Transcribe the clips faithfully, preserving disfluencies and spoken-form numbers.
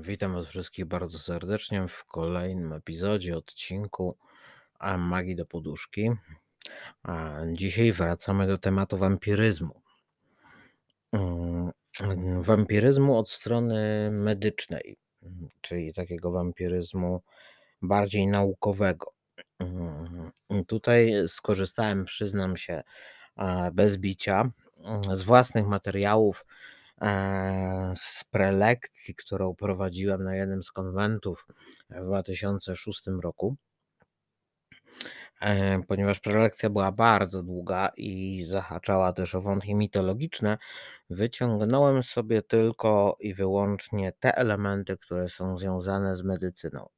Witam Was wszystkich bardzo serdecznie w kolejnym epizodzie, odcinku Magii do Poduszki. Dzisiaj wracamy do tematu wampiryzmu. Wampiryzmu od strony medycznej, czyli takiego wampiryzmu bardziej naukowego. Tutaj skorzystałem, przyznam się, bez bicia, z własnych materiałów, z prelekcji, którą prowadziłem na jednym z konwentów w dwa tysiące szóstym roku, ponieważ prelekcja była bardzo długa i zahaczała też o wątki mitologiczne, wyciągnąłem sobie tylko i wyłącznie te elementy, które są związane z medycyną.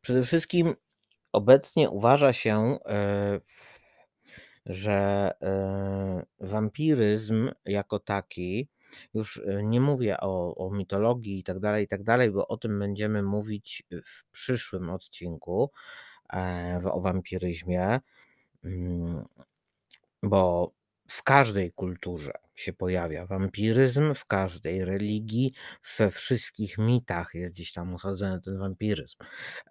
Przede wszystkim obecnie uważa się, że wampiryzm jako taki, już nie mówię o, o mitologii i tak dalej, i tak dalej, bo o tym będziemy mówić w przyszłym odcinku o wampiryzmie, bo w każdej kulturze się pojawia wampiryzm, w każdej religii, we wszystkich mitach jest gdzieś tam osadzony ten wampiryzm.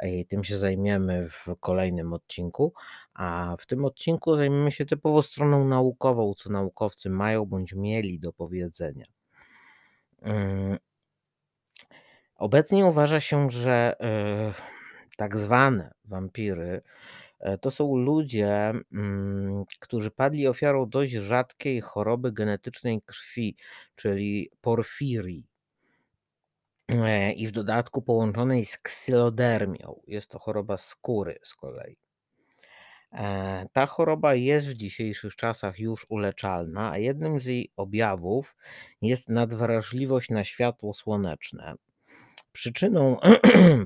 I tym się zajmiemy w kolejnym odcinku, a w tym odcinku zajmiemy się typowo stroną naukową, co naukowcy mają bądź mieli do powiedzenia. Obecnie uważa się, że tak zwane wampiry to są ludzie, którzy padli ofiarą dość rzadkiej choroby genetycznej krwi, czyli porfirii, i w dodatku połączonej z ksylodermią. Jest to choroba skóry z kolei. Ta choroba jest w dzisiejszych czasach już uleczalna, a jednym z jej objawów jest nadwrażliwość na światło słoneczne. Przyczyną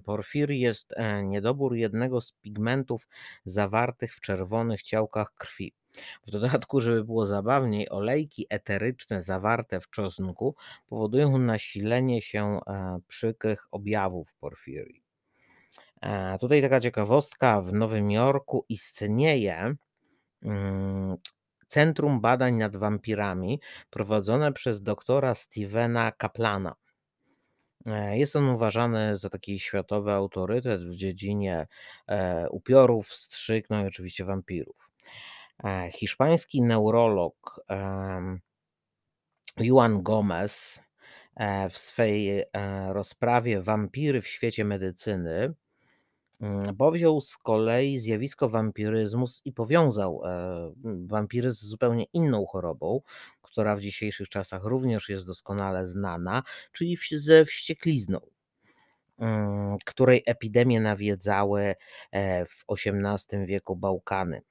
porfirii jest niedobór jednego z pigmentów zawartych w czerwonych ciałkach krwi. W dodatku, żeby było zabawniej, olejki eteryczne zawarte w czosnku powodują nasilenie się przykrych objawów porfirii. Tutaj taka ciekawostka, w Nowym Jorku istnieje Centrum Badań nad Wampirami prowadzone przez doktora Stephena Kaplana. Jest on uważany za taki światowy autorytet w dziedzinie upiorów, wstrzyk, no i oczywiście wampirów. Hiszpański neurolog Juan Gomez w swej rozprawie Wampiry w świecie medycyny powziął z kolei zjawisko wampiryzmu i powiązał wampiryzm z zupełnie inną chorobą, która w dzisiejszych czasach również jest doskonale znana, czyli ze wścieklizną, której epidemie nawiedzały w osiemnastym wieku Bałkany.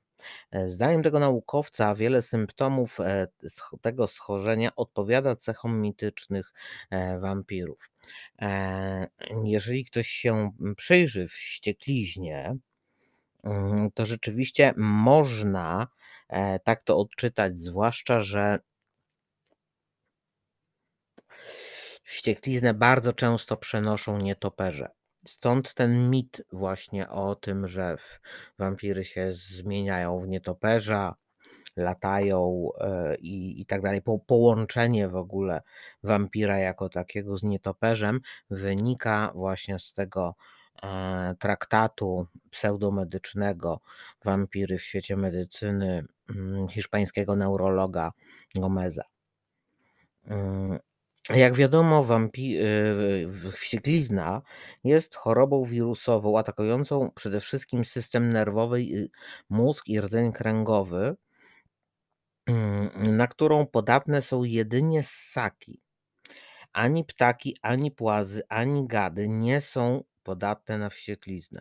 Zdaniem tego naukowca wiele symptomów tego schorzenia odpowiada cechom mitycznych wampirów. Jeżeli ktoś się przyjrzy wściekliźnie, to rzeczywiście można tak to odczytać, zwłaszcza że wściekliznę bardzo często przenoszą nietoperze. Stąd ten mit właśnie o tym, że wampiry się zmieniają w nietoperza, latają i, i tak dalej. Po, połączenie w ogóle wampira jako takiego z nietoperzem wynika właśnie z tego e, traktatu pseudomedycznego Wampiry w świecie medycyny hiszpańskiego neurologa Gomeza. E, Jak wiadomo, wampi- wścieklizna jest chorobą wirusową atakującą przede wszystkim system nerwowy, mózg i rdzeń kręgowy, na którą podatne są jedynie ssaki. Ani ptaki, ani płazy, ani gady nie są podatne na wściekliznę.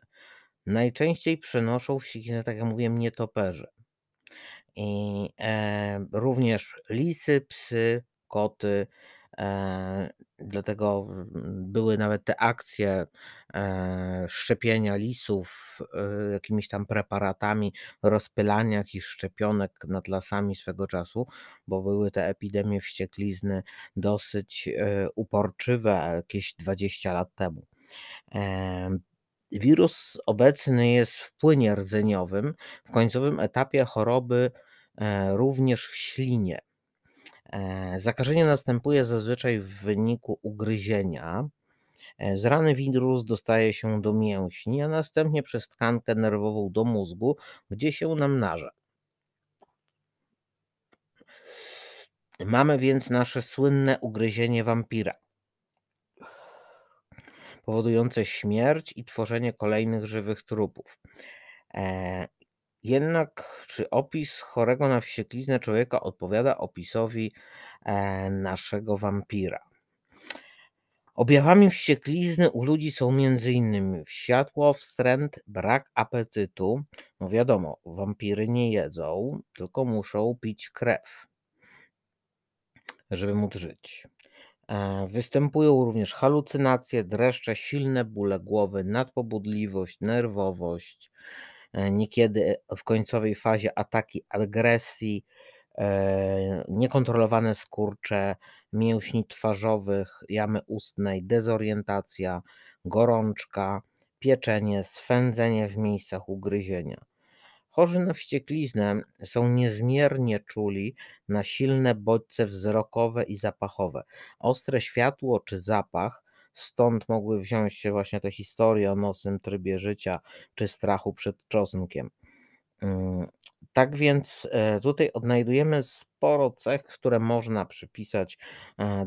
Najczęściej przenoszą wściekliznę, tak jak mówiłem, nietoperze. I e, również lisy, psy, koty. Dlatego były nawet te akcje szczepienia lisów jakimiś tam preparatami, rozpylania jakichś szczepionek nad lasami swego czasu, bo były te epidemie wścieklizny dosyć uporczywe jakieś dwadzieścia lat temu. Wirus obecny jest w płynie rdzeniowym, w końcowym etapie choroby również w ślinie. Zakażenie następuje zazwyczaj w wyniku ugryzienia. Z rany wirus dostaje się do mięśni, a następnie przez tkankę nerwową do mózgu, gdzie się namnaża. Mamy więc nasze słynne ugryzienie wampira, powodujące śmierć i tworzenie kolejnych żywych trupów. E, jednak czy opis chorego na wściekliznę człowieka odpowiada opisowi e, naszego wampira? Objawami wścieklizny u ludzi są m.in. wsiadło, wstręt, brak apetytu. No wiadomo, wampiry nie jedzą, tylko muszą pić krew, żeby móc żyć. Występują również halucynacje, dreszcze, silne bóle głowy, nadpobudliwość, nerwowość, niekiedy w końcowej fazie ataki agresji, niekontrolowane skurcze mięśni twarzowych, jamy ustnej, dezorientacja, gorączka, pieczenie, swędzenie w miejscach ugryzienia. Chorzy na wściekliznę są niezmiernie czuli na silne bodźce wzrokowe i zapachowe. Ostre światło czy zapach, stąd mogły wziąć się właśnie te historie o nocnym trybie życia czy strachu przed czosnkiem. Tak więc tutaj odnajdujemy sporo cech, które można przypisać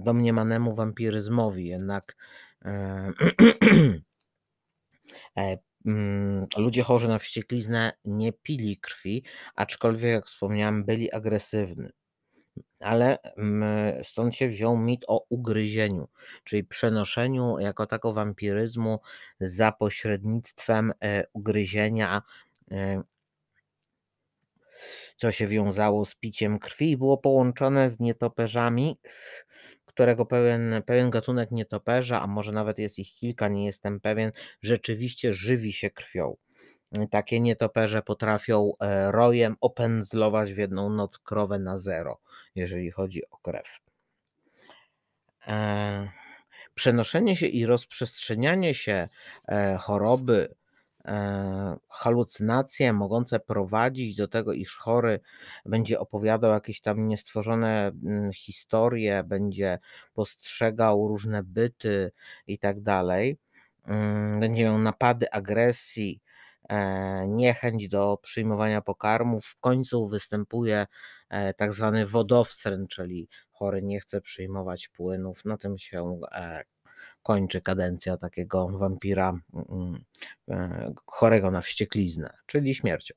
domniemanemu wampiryzmowi, jednak ludzie chorzy na wściekliznę nie pili krwi, aczkolwiek, jak wspomniałem, byli agresywni. Ale stąd się wziął mit o ugryzieniu, czyli przenoszeniu jako tako wampiryzmu za pośrednictwem ugryzienia, co się wiązało z piciem krwi i było połączone z nietoperzami, którego pewien, pewien gatunek nietoperza, a może nawet jest ich kilka, nie jestem pewien, rzeczywiście żywi się krwią. Takie nietoperze potrafią rojem opędzlować w jedną noc krowę na zero, jeżeli chodzi o krew. Przenoszenie się i rozprzestrzenianie się choroby, halucynacje mogące prowadzić do tego, iż chory będzie opowiadał jakieś tam niestworzone historie, będzie postrzegał różne byty i tak dalej, będzie miał napady agresji, niechęć do przyjmowania pokarmów, w końcu występuje tak zwany wodowstręt, czyli chory nie chce przyjmować płynów, na tym się kończy kadencja takiego wampira chorego na wściekliznę, czyli śmiercią.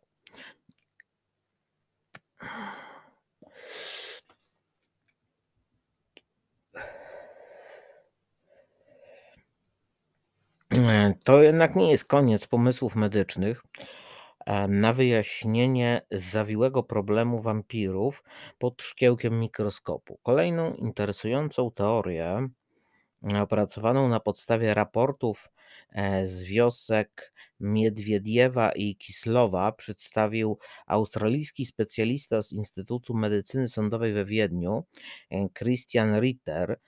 To jednak nie jest koniec pomysłów medycznych na wyjaśnienie zawiłego problemu wampirów pod szkiełkiem mikroskopu. Kolejną interesującą teorię opracowaną na podstawie raportów z wiosek Miedwiediewa i Kislowa przedstawił australijski specjalista z Instytutu Medycyny Sądowej we Wiedniu, Christian Ritter.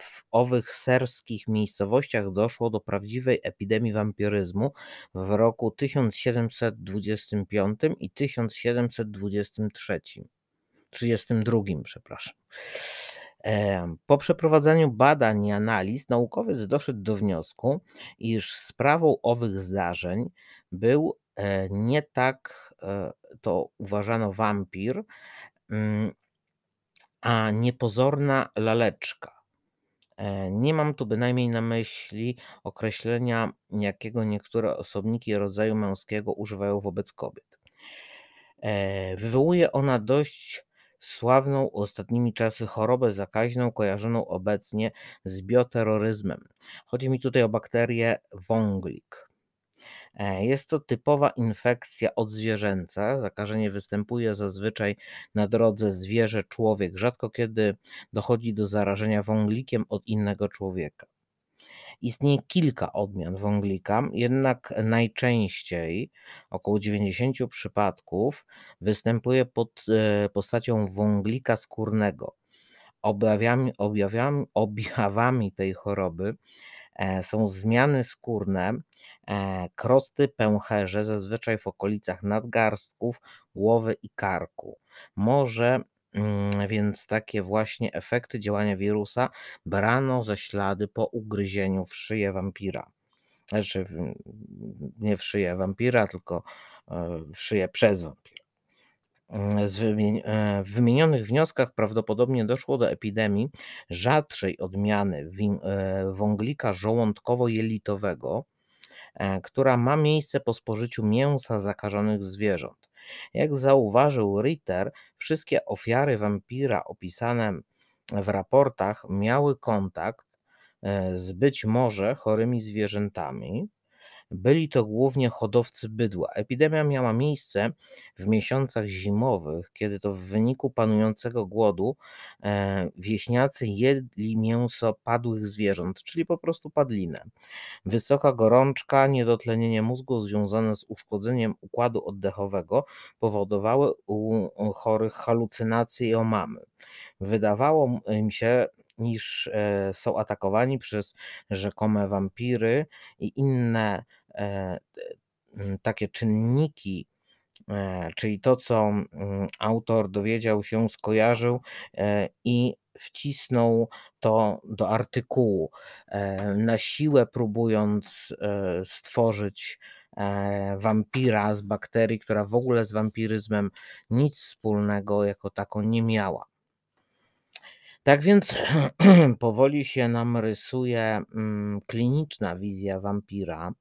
W owych serskich miejscowościach doszło do prawdziwej epidemii wampiryzmu w roku tysiąc siedemset dwudziestym piątym i tysiąc siedemset trzydziestym drugim, przepraszam. Po przeprowadzeniu badań i analiz naukowiec doszedł do wniosku, iż sprawą owych zdarzeń był nie tak to uważano wampir, a niepozorna laleczka. Nie mam tu bynajmniej na myśli określenia, jakiego niektóre osobniki rodzaju męskiego używają wobec kobiet. Wywołuje ona dość sławną ostatnimi czasy chorobę zakaźną kojarzoną obecnie z bioterroryzmem. Chodzi mi tutaj o bakterię wąglik. Jest to typowa infekcja odzwierzęca. Zakażenie występuje zazwyczaj na drodze zwierzę-człowiek. Rzadko kiedy dochodzi do zarażenia wąglikiem od innego człowieka. Istnieje kilka odmian wąglika, jednak najczęściej, około dziewięćdziesiąt przypadków, występuje pod postacią wąglika skórnego. Objawami, objawami, objawami tej choroby są zmiany skórne, krosty, pęcherze, zazwyczaj w okolicach nadgarstków, głowy i karku. Może Mm, Więc takie właśnie efekty działania wirusa brano za ślady po ugryzieniu w szyję wampira. Znaczy, w- nie w szyję wampira, tylko e, w szyję przez wampira. Z wymień- e, W wymienionych wnioskach prawdopodobnie doszło do epidemii rzadszej odmiany win- e, wąglika żołądkowo-jelitowego, e, która ma miejsce po spożyciu mięsa zakażonych zwierząt. Jak zauważył Ritter, wszystkie ofiary wampira opisane w raportach miały kontakt e, z być może chorymi zwierzętami. Byli to głównie hodowcy bydła. Epidemia miała miejsce w miesiącach zimowych, kiedy to w wyniku panującego głodu e, wieśniacy jedli mięso padłych zwierząt, czyli po prostu padlinę. Wysoka gorączka, niedotlenienie mózgu związane z uszkodzeniem układu oddechowego powodowały u chorych halucynacje i omamy. Wydawało im się, iż e, są atakowani przez rzekome wampiry i inne e, t- m, takie czynniki, e, czyli to, co mm, autor dowiedział się, skojarzył e, i wcisnął to do artykułu, e, na siłę próbując e, stworzyć e, wampira z bakterii, która w ogóle z wampiryzmem nic wspólnego jako tako nie miała. Tak więc powoli się nam rysuje mm, kliniczna wizja wampira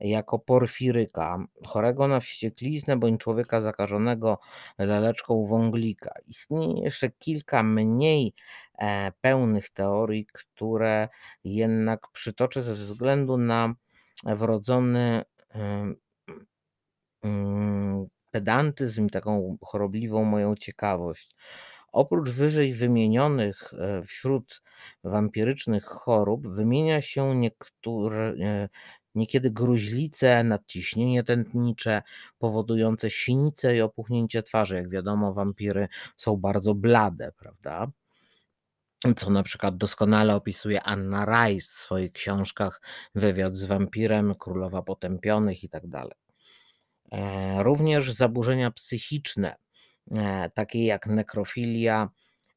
jako porfiryka, chorego na wściekliznę bądź człowieka zakażonego laleczką wąglika. Istnieje jeszcze kilka mniej e, pełnych teorii, które jednak przytoczę ze względu na wrodzony em, mm, pedantyzm i taką chorobliwą moją ciekawość. Oprócz wyżej wymienionych e, wśród wampirycznych chorób wymienia się niektóre, e, niekiedy gruźlice, nadciśnienie tętnicze powodujące sinice i opuchnięcie twarzy. Jak wiadomo, wampiry są bardzo blade, prawda? Co na przykład doskonale opisuje Anna Rice w swoich książkach Wywiad z Wampirem, Królowa Potępionych i tak dalej. E, Również zaburzenia psychiczne, e, takie jak nekrofilia,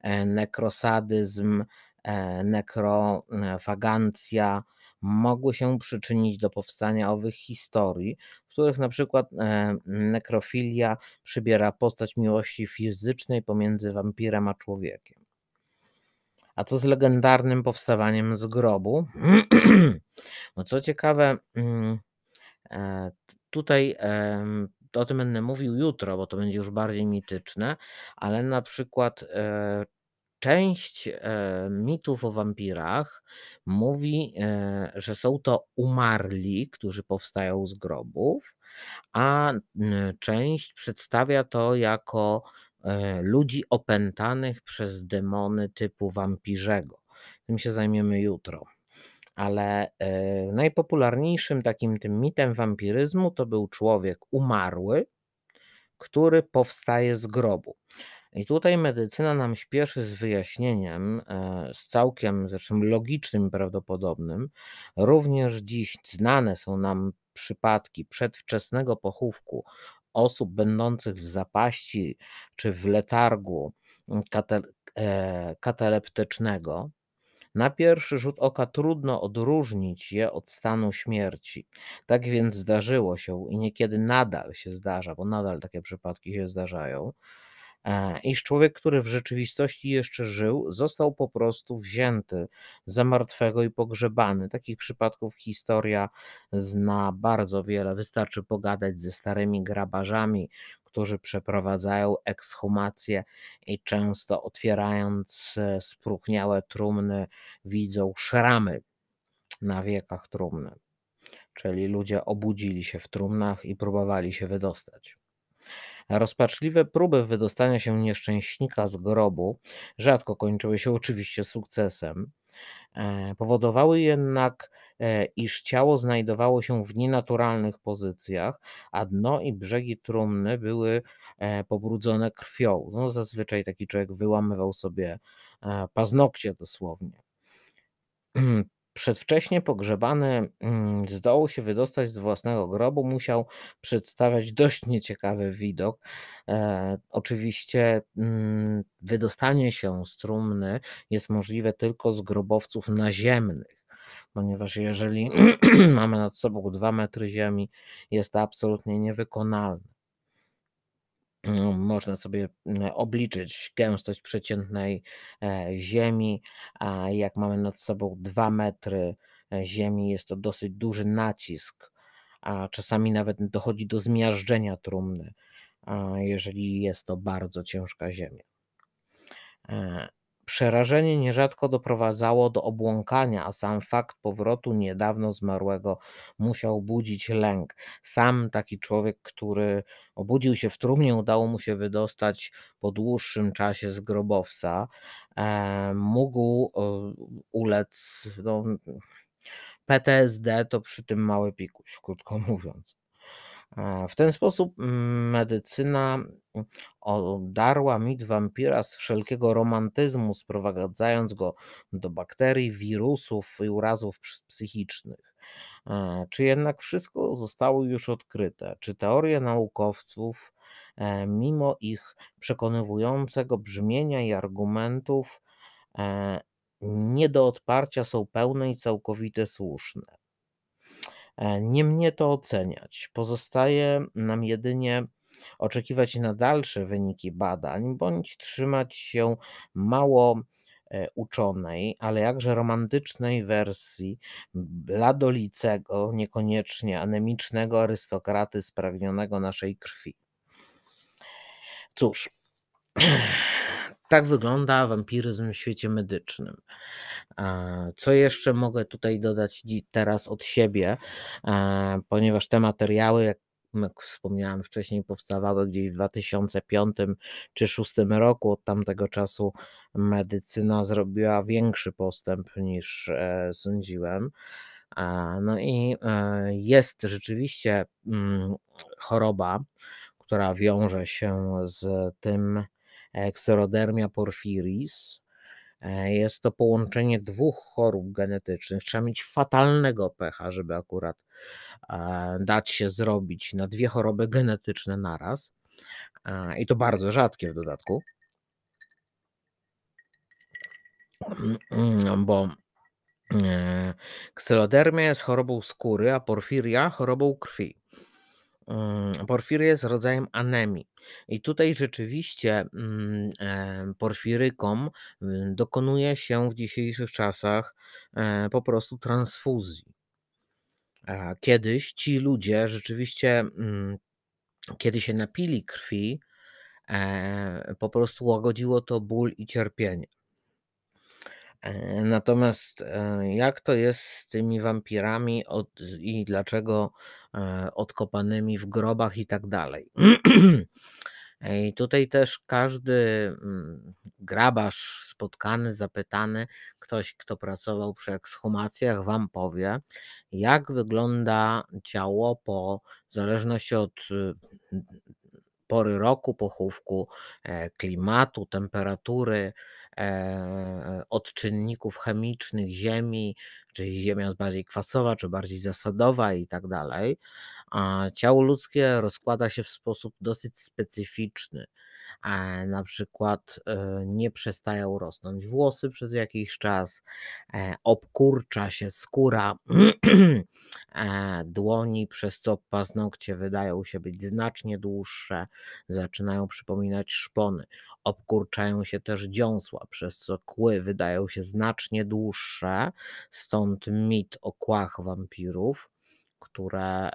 e, nekrosadyzm, e, nekrofagancja, mogły się przyczynić do powstania owych historii, w których na przykład e, nekrofilia przybiera postać miłości fizycznej pomiędzy wampirem a człowiekiem. A co z legendarnym powstawaniem z grobu? No co ciekawe, mm, e, tutaj em, o tym będę mówił jutro, bo to będzie już bardziej mityczne, ale na przykład e, część e, mitów o wampirach mówi, e, że są to umarli, którzy powstają z grobów, a n- część przedstawia to jako e, ludzi opętanych przez demony typu wampirzego. Tym się zajmiemy jutro. Ale e, najpopularniejszym takim tym mitem wampiryzmu to był człowiek umarły, który powstaje z grobu. I tutaj medycyna nam śpieszy z wyjaśnieniem, e, z całkiem zresztą logicznym i prawdopodobnym. Również dziś znane są nam przypadki przedwczesnego pochówku osób będących w zapaści czy w letargu kate, e, kataleptycznego. Na pierwszy rzut oka trudno odróżnić je od stanu śmierci. Tak więc zdarzyło się i niekiedy nadal się zdarza, bo nadal takie przypadki się zdarzają, e, iż człowiek, który w rzeczywistości jeszcze żył, został po prostu wzięty za martwego i pogrzebany. Takich przypadków historia zna bardzo wiele. Wystarczy pogadać ze starymi grabarzami, którzy przeprowadzają ekshumacje i często otwierając e, spróchniałe trumny widzą szramy na wiekach trumny. Czyli ludzie obudzili się w trumnach i próbowali się wydostać. Rozpaczliwe próby wydostania się nieszczęśnika z grobu rzadko kończyły się oczywiście sukcesem. E, Powodowały jednak, e, iż ciało znajdowało się w nienaturalnych pozycjach, a dno i brzegi trumny były e, pobrudzone krwią. No, zazwyczaj taki człowiek wyłamywał sobie e, paznokcie dosłownie. Przedwcześnie pogrzebany zdołał się wydostać z własnego grobu, musiał przedstawiać dość nieciekawy widok. E, oczywiście mm, wydostanie się z trumny jest możliwe tylko z grobowców naziemnych, ponieważ jeżeli mamy nad sobą dwa metry ziemi, jest to absolutnie niewykonalne. Można sobie obliczyć gęstość przeciętnej ziemi, a jak mamy nad sobą dwa metry ziemi, jest to dosyć duży nacisk, a czasami nawet dochodzi do zmiażdżenia trumny, jeżeli jest to bardzo ciężka ziemia. Przerażenie nierzadko doprowadzało do obłąkania, a sam fakt powrotu niedawno zmarłego musiał budzić lęk. Sam taki człowiek, który obudził się w trumnie, udało mu się wydostać po dłuższym czasie z grobowca, mógł ulec no, P T S D, to przy tym mały pikuś, krótko mówiąc. W ten sposób medycyna odarła mit wampira z wszelkiego romantyzmu, sprowadzając go do bakterii, wirusów i urazów psychicznych. Czy jednak wszystko zostało już odkryte? Czy teorie naukowców, mimo ich przekonywującego brzmienia i argumentów, nie do odparcia są pełne i całkowite słuszne? Nie mnie to oceniać. Pozostaje nam jedynie oczekiwać na dalsze wyniki badań, bądź trzymać się mało uczonej, ale jakże romantycznej wersji bladolicego, niekoniecznie anemicznego arystokraty spragnionego naszej krwi. Cóż, tak wygląda wampiryzm w świecie medycznym. Co jeszcze mogę tutaj dodać teraz od siebie, ponieważ te materiały, jak wspomniałem wcześniej, powstawały gdzieś w dwa tysiące piątym czy dwa tysiące szóstym roku. Od tamtego czasu medycyna zrobiła większy postęp niż sądziłem. No i jest rzeczywiście choroba, która wiąże się z tym kserodermia porfiris. Jest to połączenie dwóch chorób genetycznych. Trzeba mieć fatalnego pecha, żeby akurat dać się zrobić na dwie choroby genetyczne naraz. I to bardzo rzadkie w dodatku. Bo ksylodermia jest chorobą skóry, a porfiria chorobą krwi. Porfiria jest rodzajem anemii i tutaj rzeczywiście porfirykom dokonuje się w dzisiejszych czasach po prostu transfuzji. Kiedyś ci ludzie rzeczywiście, kiedy się napili krwi, po prostu łagodziło to ból i cierpienie. Natomiast jak to jest z tymi wampirami od, i dlaczego odkopanymi w grobach i tak dalej. I tutaj też każdy grabarz spotkany, zapytany, ktoś kto pracował przy ekshumacjach wam powie, jak wygląda ciało po, w zależności od pory roku, pochówku, klimatu, temperatury, od czynników chemicznych ziemi, czyli ziemia jest bardziej kwasowa, czy bardziej zasadowa i tak dalej. A ciało ludzkie rozkłada się w sposób dosyć specyficzny. A na przykład nie przestają rosnąć włosy przez jakiś czas, obkurcza się skóra dłoni, przez co paznokcie wydają się być znacznie dłuższe, zaczynają przypominać szpony. Obkurczają się też dziąsła, przez co kły wydają się znacznie dłuższe, stąd mit o kłach wampirów, które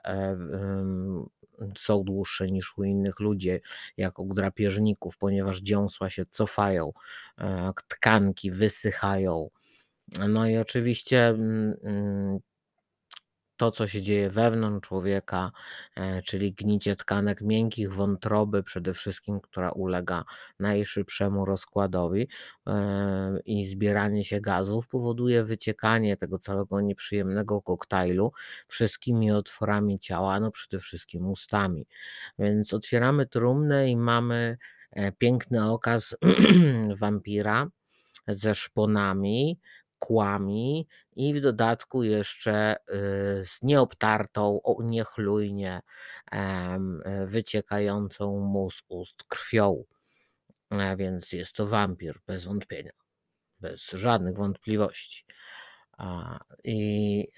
są dłuższe niż u innych ludzi, jak u drapieżników, ponieważ dziąsła się cofają, tkanki wysychają. No i oczywiście to, co się dzieje wewnątrz człowieka, czyli gnicie tkanek miękkich, wątroby przede wszystkim, która ulega najszybszemu rozkładowi, i zbieranie się gazów powoduje wyciekanie tego całego nieprzyjemnego koktajlu wszystkimi otworami ciała, no przede wszystkim ustami. Więc otwieramy trumnę i mamy piękny okaz wampira ze szponami, kłami i w dodatku jeszcze z nieobtartą, niechlujnie wyciekającą mu z ust krwią. A więc jest to wampir, bez wątpienia, bez żadnych wątpliwości. I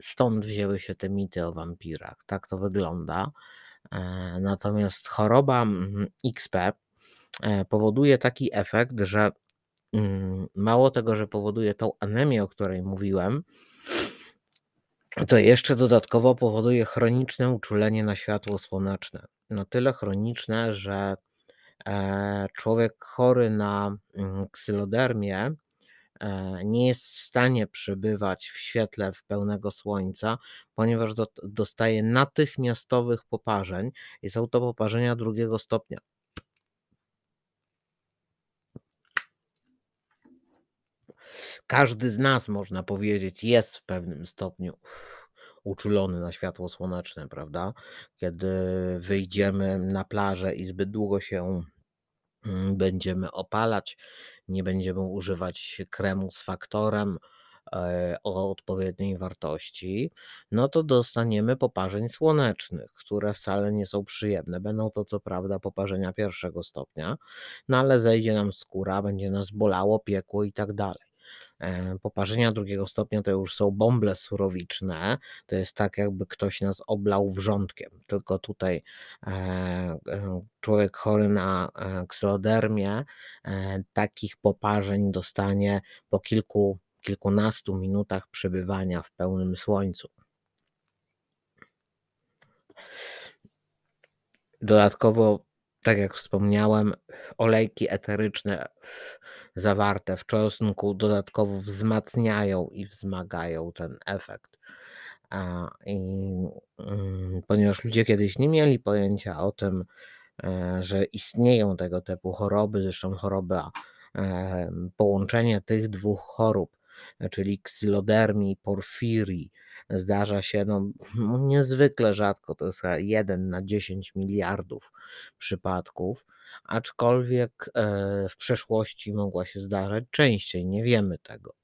stąd wzięły się te mity o wampirach. Tak to wygląda. Natomiast choroba X P powoduje taki efekt, że mało tego, że powoduje tą anemię, o której mówiłem, to jeszcze dodatkowo powoduje chroniczne uczulenie na światło słoneczne. No tyle chroniczne, że człowiek chory na ksylodermię nie jest w stanie przebywać w świetle w pełnego słońca, ponieważ do, dostaje natychmiastowych poparzeń i są to poparzenia drugiego stopnia. Każdy z nas, można powiedzieć, jest w pewnym stopniu uczulony na światło słoneczne, prawda? Kiedy wyjdziemy na plażę i zbyt długo się będziemy opalać, nie będziemy używać kremu z faktorem o odpowiedniej wartości, no to dostaniemy poparzeń słonecznych, które wcale nie są przyjemne. Będą to co prawda poparzenia pierwszego stopnia, no ale zejdzie nam skóra, będzie nas bolało, piekło i tak dalej. Poparzenia drugiego stopnia to już są bąble surowiczne, to jest tak jakby ktoś nas oblał wrzątkiem, tylko tutaj człowiek chory na kserodermię takich poparzeń dostanie po kilku, kilkunastu minutach przebywania w pełnym słońcu. Dodatkowo, tak jak wspomniałem, olejki eteryczne zawarte w czosnku dodatkowo wzmacniają i wzmagają ten efekt. A, i, ponieważ ludzie kiedyś nie mieli pojęcia o tym, że istnieją tego typu choroby, zresztą choroba, połączenie tych dwóch chorób, czyli ksylodermii i porfirii, zdarza się no, niezwykle rzadko, to jest jeden na dziesięć miliardów przypadków, aczkolwiek w przeszłości mogła się zdarzać częściej, nie wiemy tego.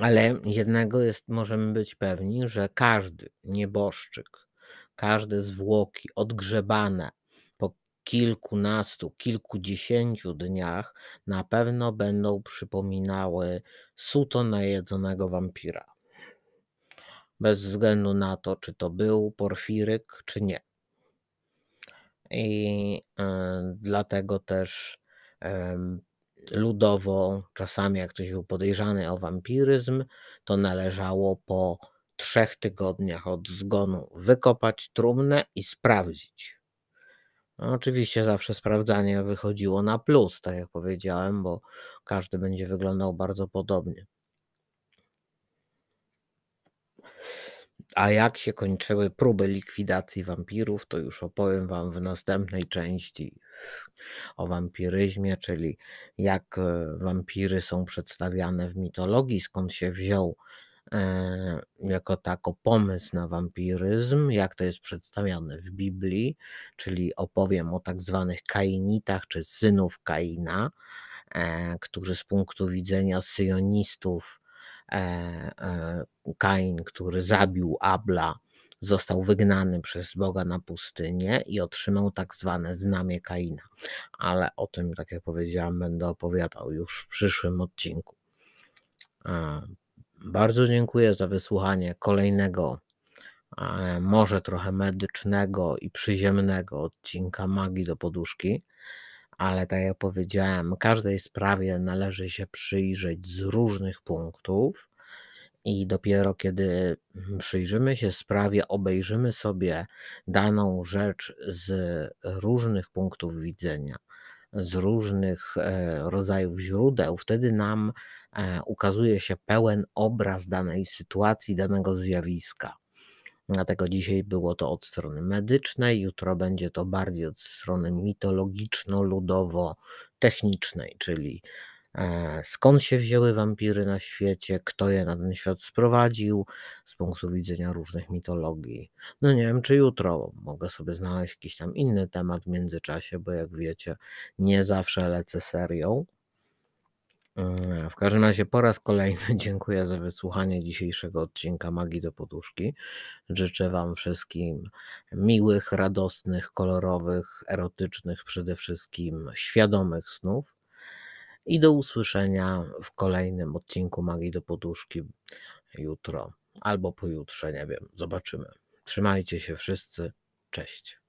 Ale jednego jest, możemy być pewni, że każdy nieboszczyk, każde zwłoki odgrzebane po kilkunastu, kilkudziesięciu dniach na pewno będą przypominały suto najedzonego wampira. Bez względu na to, czy to był porfiryk, czy nie. I y, dlatego też y, ludowo, czasami jak ktoś był podejrzany o wampiryzm, to należało po trzech tygodniach od zgonu wykopać trumnę i sprawdzić. No, oczywiście zawsze sprawdzanie wychodziło na plus, tak jak powiedziałem, bo każdy będzie wyglądał bardzo podobnie. A jak się kończyły próby likwidacji wampirów, to już opowiem wam w następnej części o wampiryzmie, czyli jak wampiry są przedstawiane w mitologii, skąd się wziął e, jako tako pomysł na wampiryzm, jak to jest przedstawiane w Biblii, czyli opowiem o tak zwanych kainitach, czy synów Kaina, e, którzy z punktu widzenia syjonistów Kain, który zabił Abla, został wygnany przez Boga na pustynię i otrzymał tak zwane znamię Kaina. Ale o tym, tak jak powiedziałem, będę opowiadał już w przyszłym odcinku. Bardzo dziękuję za wysłuchanie kolejnego, może trochę medycznego i przyziemnego odcinka Magii do Poduszki. Ale tak jak powiedziałem, każdej sprawie należy się przyjrzeć z różnych punktów i dopiero kiedy przyjrzymy się sprawie, obejrzymy sobie daną rzecz z różnych punktów widzenia, z różnych rodzajów źródeł, wtedy nam ukazuje się pełen obraz danej sytuacji, danego zjawiska. Dlatego dzisiaj było to od strony medycznej, jutro będzie to bardziej od strony mitologiczno-ludowo-technicznej, czyli skąd się wzięły wampiry na świecie, kto je na ten świat sprowadził z punktu widzenia różnych mitologii. No nie wiem, czy jutro mogę sobie znaleźć jakiś tam inny temat w międzyczasie, bo jak wiecie, nie zawsze lecę serią. W każdym razie po raz kolejny dziękuję za wysłuchanie dzisiejszego odcinka Magii do Poduszki. Życzę Wam wszystkim miłych, radosnych, kolorowych, erotycznych, przede wszystkim świadomych snów i do usłyszenia w kolejnym odcinku Magii do Poduszki jutro albo pojutrze, nie wiem, zobaczymy. Trzymajcie się wszyscy, cześć.